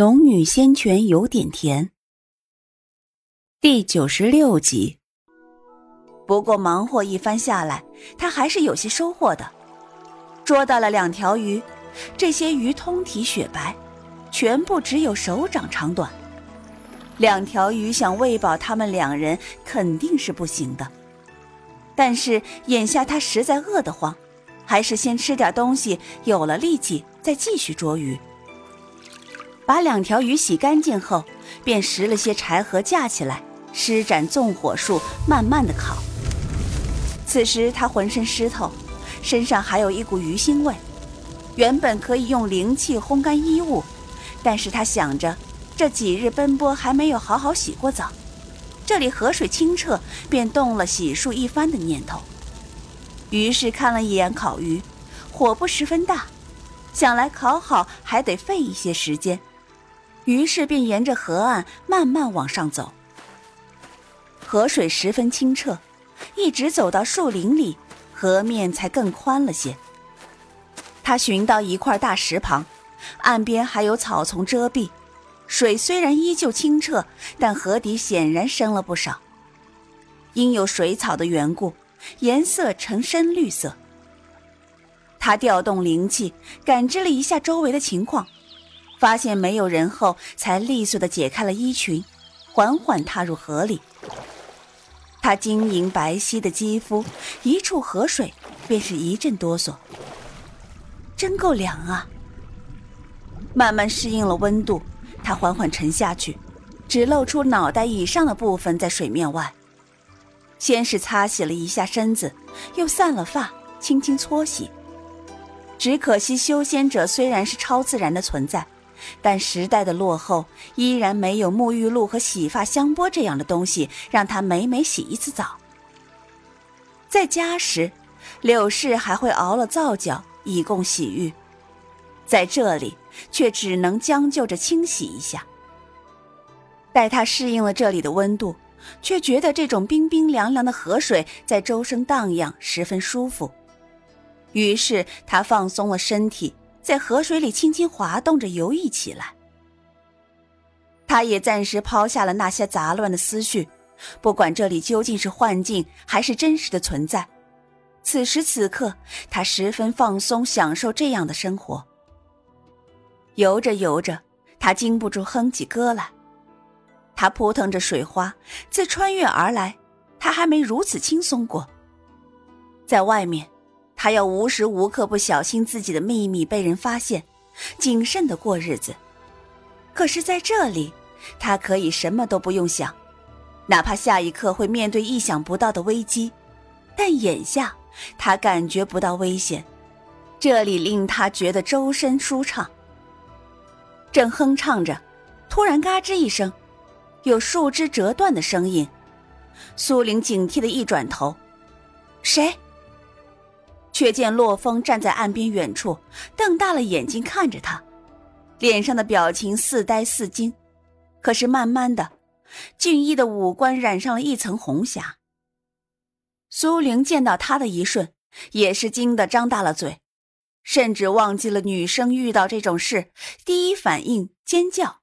农女仙泉有点甜。第96集。不过忙活一番下来，他还是有些收获的。捉到了2条鱼，这些鱼通体雪白，全部只有手掌长短。2条鱼想喂饱他们2人肯定是不行的。但是眼下他实在饿得慌，还是先吃点东西，有了力气再继续捉鱼。把2条鱼洗干净后，便拾了些柴禾架起来，施展纵火术慢慢的烤。此时他浑身湿透，身上还有一股鱼腥味，原本可以用灵气烘干衣物，但是他想着这几日奔波还没有好好洗过澡，这里河水清澈，便动了洗漱一番的念头。于是看了一眼烤鱼，火不十分大，想来烤好还得费一些时间，于是便沿着河岸慢慢往上走。河水十分清澈，一直走到树林里，河面才更宽了些。他寻到一块大石旁，岸边还有草丛遮蔽，水虽然依旧清澈，但河底显然深了不少。因有水草的缘故，颜色呈深绿色。他调动灵气，感知了一下周围的情况，发现没有人后，才利索地解开了衣裙，缓缓踏入河里。他晶莹白皙的肌肤，一触河水便是一阵哆嗦。真够凉啊！慢慢适应了温度，他缓缓沉下去，只露出脑袋以上的部分在水面外。先是擦洗了一下身子，又散了发，轻轻搓洗。只可惜修仙者虽然是超自然的存在，但时代的落后依然没有沐浴露和洗发香波这样的东西让他每洗一次澡。在家时，柳氏还会熬了皂角以供洗浴，在这里却只能将就着清洗一下。待他适应了这里的温度，却觉得这种冰冰凉凉的河水在周身荡漾，十分舒服。于是他放松了身体，在河水里轻轻滑动着游弋起来。他也暂时抛下了那些杂乱的思绪，不管这里究竟是幻境还是真实的存在，此时此刻他十分放松，享受这样的生活。游着游着，他禁不住哼起歌来。他扑腾着水花，自穿越而来，他还没如此轻松过。在外面，他要无时无刻不小心自己的秘密被人发现，谨慎地过日子。可是在这里，他可以什么都不用想，哪怕下一刻会面对意想不到的危机，但眼下他感觉不到危险，这里令他觉得周身舒畅。正哼唱着，突然嘎吱一声，有树枝折断的声音。苏玲警惕地一转头，谁？却见洛风站在岸边远处，瞪大了眼睛看着他，脸上的表情似呆似惊。可是慢慢的，俊逸的五官染上了一层红霞。苏玲见到他的一瞬，也是惊得张大了嘴，甚至忘记了女生遇到这种事第一反应尖叫。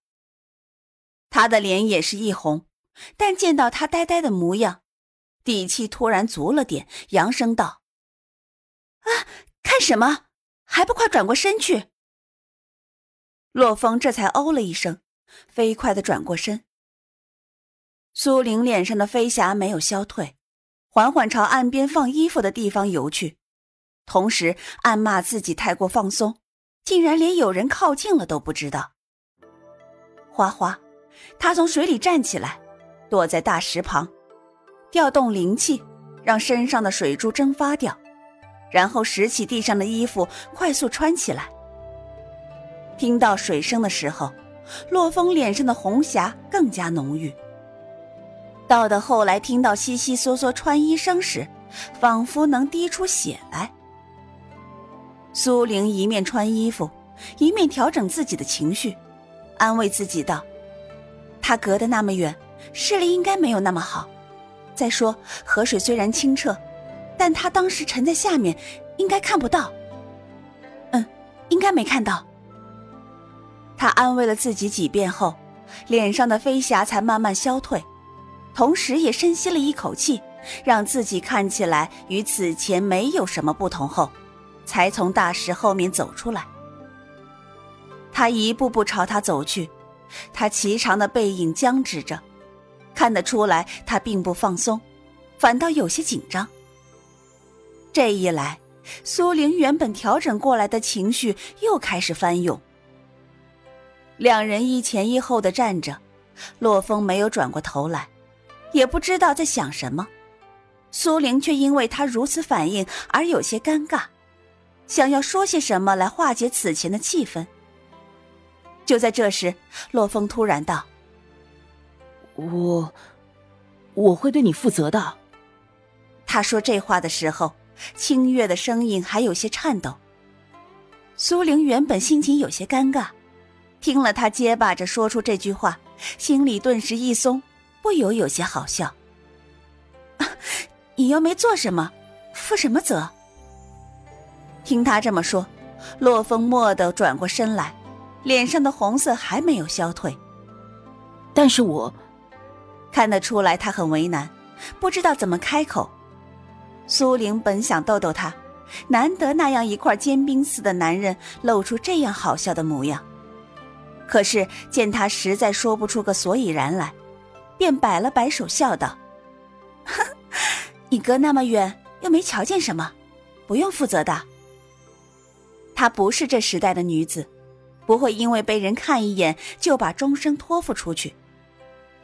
他的脸也是一红，但见到他呆呆的模样，底气突然足了点，扬声道：啊，看什么？还不快转过身去！洛风这才哦了一声，飞快地转过身。苏玲脸上的飞霞没有消退，缓缓朝岸边放衣服的地方游去，同时暗骂自己太过放松，竟然连有人靠近了都不知道。哗哗，她从水里站起来，躲在大石旁，调动灵气，让身上的水珠蒸发掉。然后拾起地上的衣服，快速穿起来。听到水声的时候，洛风脸上的红霞更加浓郁。到后来听到悉悉嗦嗦穿衣声时，仿佛能滴出血来。苏玲一面穿衣服，一面调整自己的情绪，安慰自己道：他隔得那么远，视力应该没有那么好。再说，河水虽然清澈，但他当时沉在下面，应该看不到。应该没看到。他安慰了自己几遍后，脸上的飞霞才慢慢消退，同时也深吸了一口气，让自己看起来与此前没有什么不同后，才从大石后面走出来。他一步步朝他走去，他颀长的背影僵直着，看得出来他并不放松，反倒有些紧张。这一来，苏玲原本调整过来的情绪又开始翻涌。两人一前一后的站着，洛风没有转过头来，也不知道在想什么。苏玲却因为他如此反应而有些尴尬，想要说些什么来化解此前的气氛。就在这时，洛风突然道：“我会对你负责的。”他说这话的时候，清月的声音还有些颤抖。苏玲原本心情有些尴尬，听了他结巴着说出这句话，心里顿时一松，不由有些好笑。你又没做什么，负什么责？听他这么说，洛风蓦地转过身来，脸上的红色还没有消退。但是我看得出来他很为难，不知道怎么开口。苏玲本想逗逗他，难得那样一块坚冰似的男人露出这样好笑的模样，可是见他实在说不出个所以然来，便摆了摆手笑道：“你隔那么远又没瞧见什么，不用负责的。”她不是这时代的女子，不会因为被人看一眼就把终生托付出去，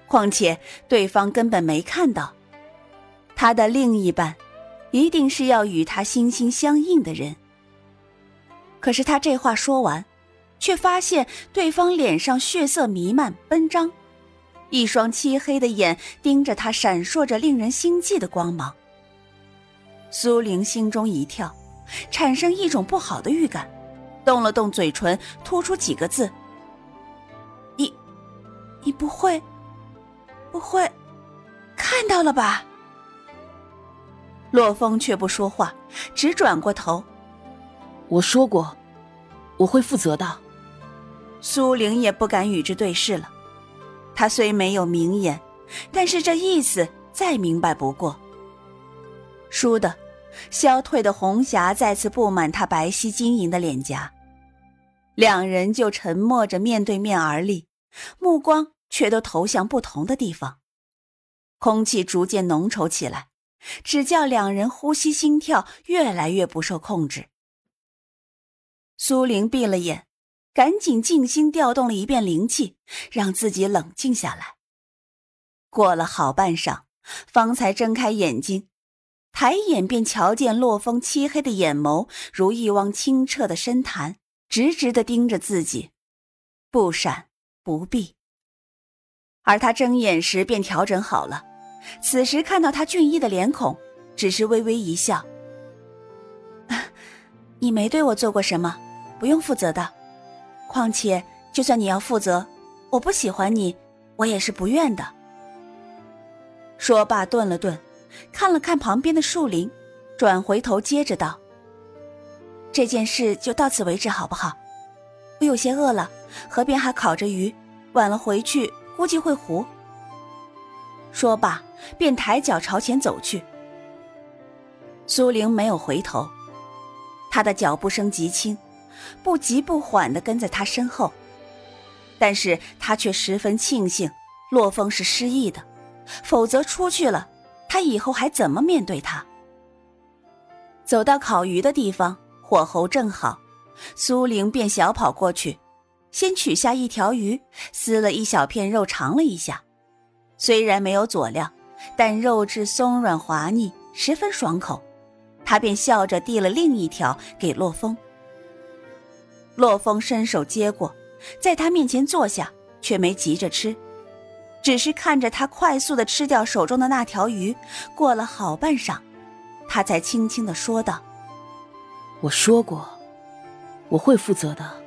况且对方根本没看到。她的另一半一定是要与她心心相印的人。可是她这话说完，却发现对方脸上血色弥漫奔张，一双漆黑的眼盯着他，闪烁着令人心悸的光芒。苏玲心中一跳，产生一种不好的预感，动了动嘴唇，吐出几个字：“你不会看到了吧？”洛风却不说话，只转过头：“我说过，我会负责的。”苏玲也不敢与之对视了，她虽没有明言，但是这意思再明白不过。倏地，消退的红霞再次布满她白皙晶莹的脸颊，两人就沉默着面对面而立，目光却都投向不同的地方。空气逐渐浓稠起来，只叫两人呼吸心跳越来越不受控制。苏玲闭了眼，赶紧静心调动了一遍灵气，让自己冷静下来。过了好半晌，方才睁开眼睛，抬眼便瞧见洛风漆黑的眼眸如一汪清澈的深潭，直直地盯着自己，不闪不避。而他睁眼时便调整好了，此时看到他俊逸的脸孔，只是微微一笑：“你没对我做过什么，不用负责的。况且就算你要负责，我不喜欢你，我也是不愿的。”说罢顿了顿，看了看旁边的树林，转回头接着道：“这件事就到此为止好不好？我有些饿了，河边还烤着鱼，晚了回去估计会糊。”说罢便抬脚朝前走去。苏玲没有回头，她的脚步声极轻，不急不缓地跟在他身后，但是他却十分庆幸洛风是失忆的，否则出去了，他以后还怎么面对他？走到烤鱼的地方，火候正好，苏玲便小跑过去，先取下一条鱼，撕了一小片肉尝了一下，虽然没有佐料，但肉质松软滑腻，十分爽口，他便笑着递了另一条给洛风。洛风伸手接过，在他面前坐下，却没急着吃，只是看着他快速地吃掉手中的那条鱼。过了好半晌，他才轻轻地说道：“我说过，我会负责的。”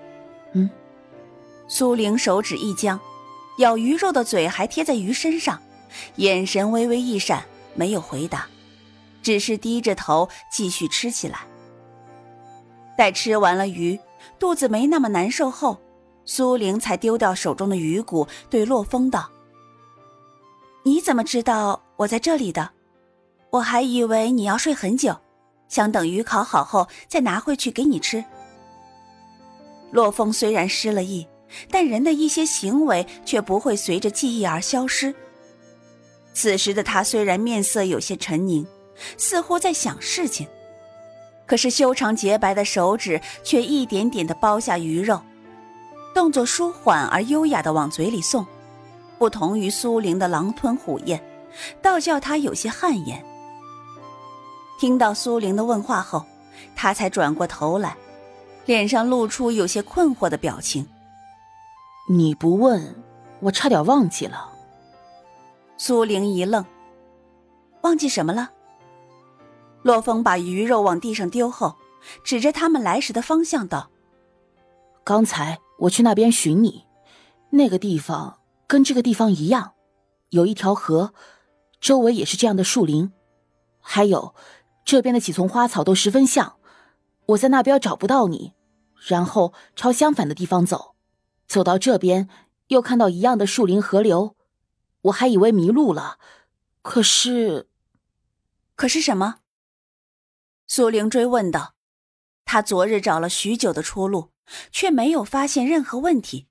苏玲手指一僵，咬鱼肉的嘴还贴在鱼身上，眼神微微一闪，没有回答，只是低着头继续吃起来。待吃完了鱼，肚子没那么难受后，苏玲才丢掉手中的鱼骨，对洛风道：“你怎么知道我在这里的？我还以为你要睡很久，想等鱼烤好后再拿回去给你吃。”洛风虽然失了忆，但人的一些行为却不会随着记忆而消失。此时的他虽然面色有些沉凝，似乎在想事情，可是修长洁白的手指却一点点地剥下鱼肉，动作舒缓而优雅地往嘴里送，不同于苏玲的狼吞虎咽，倒叫他有些汗颜。听到苏玲的问话后，他才转过头来，脸上露出有些困惑的表情。你不问，我差点忘记了。苏玲一愣，忘记什么了？洛风把鱼肉往地上丢后，指着他们来时的方向道：刚才我去那边寻你，那个地方跟这个地方一样，有一条河，周围也是这样的树林，还有这边的几丛花草都十分像。我在那边找不到你，然后朝相反的地方走，走到这边又看到一样的树林河流，我还以为迷路了，可是什么？苏玲追问道。她昨日找了许久的出路，却没有发现任何问题，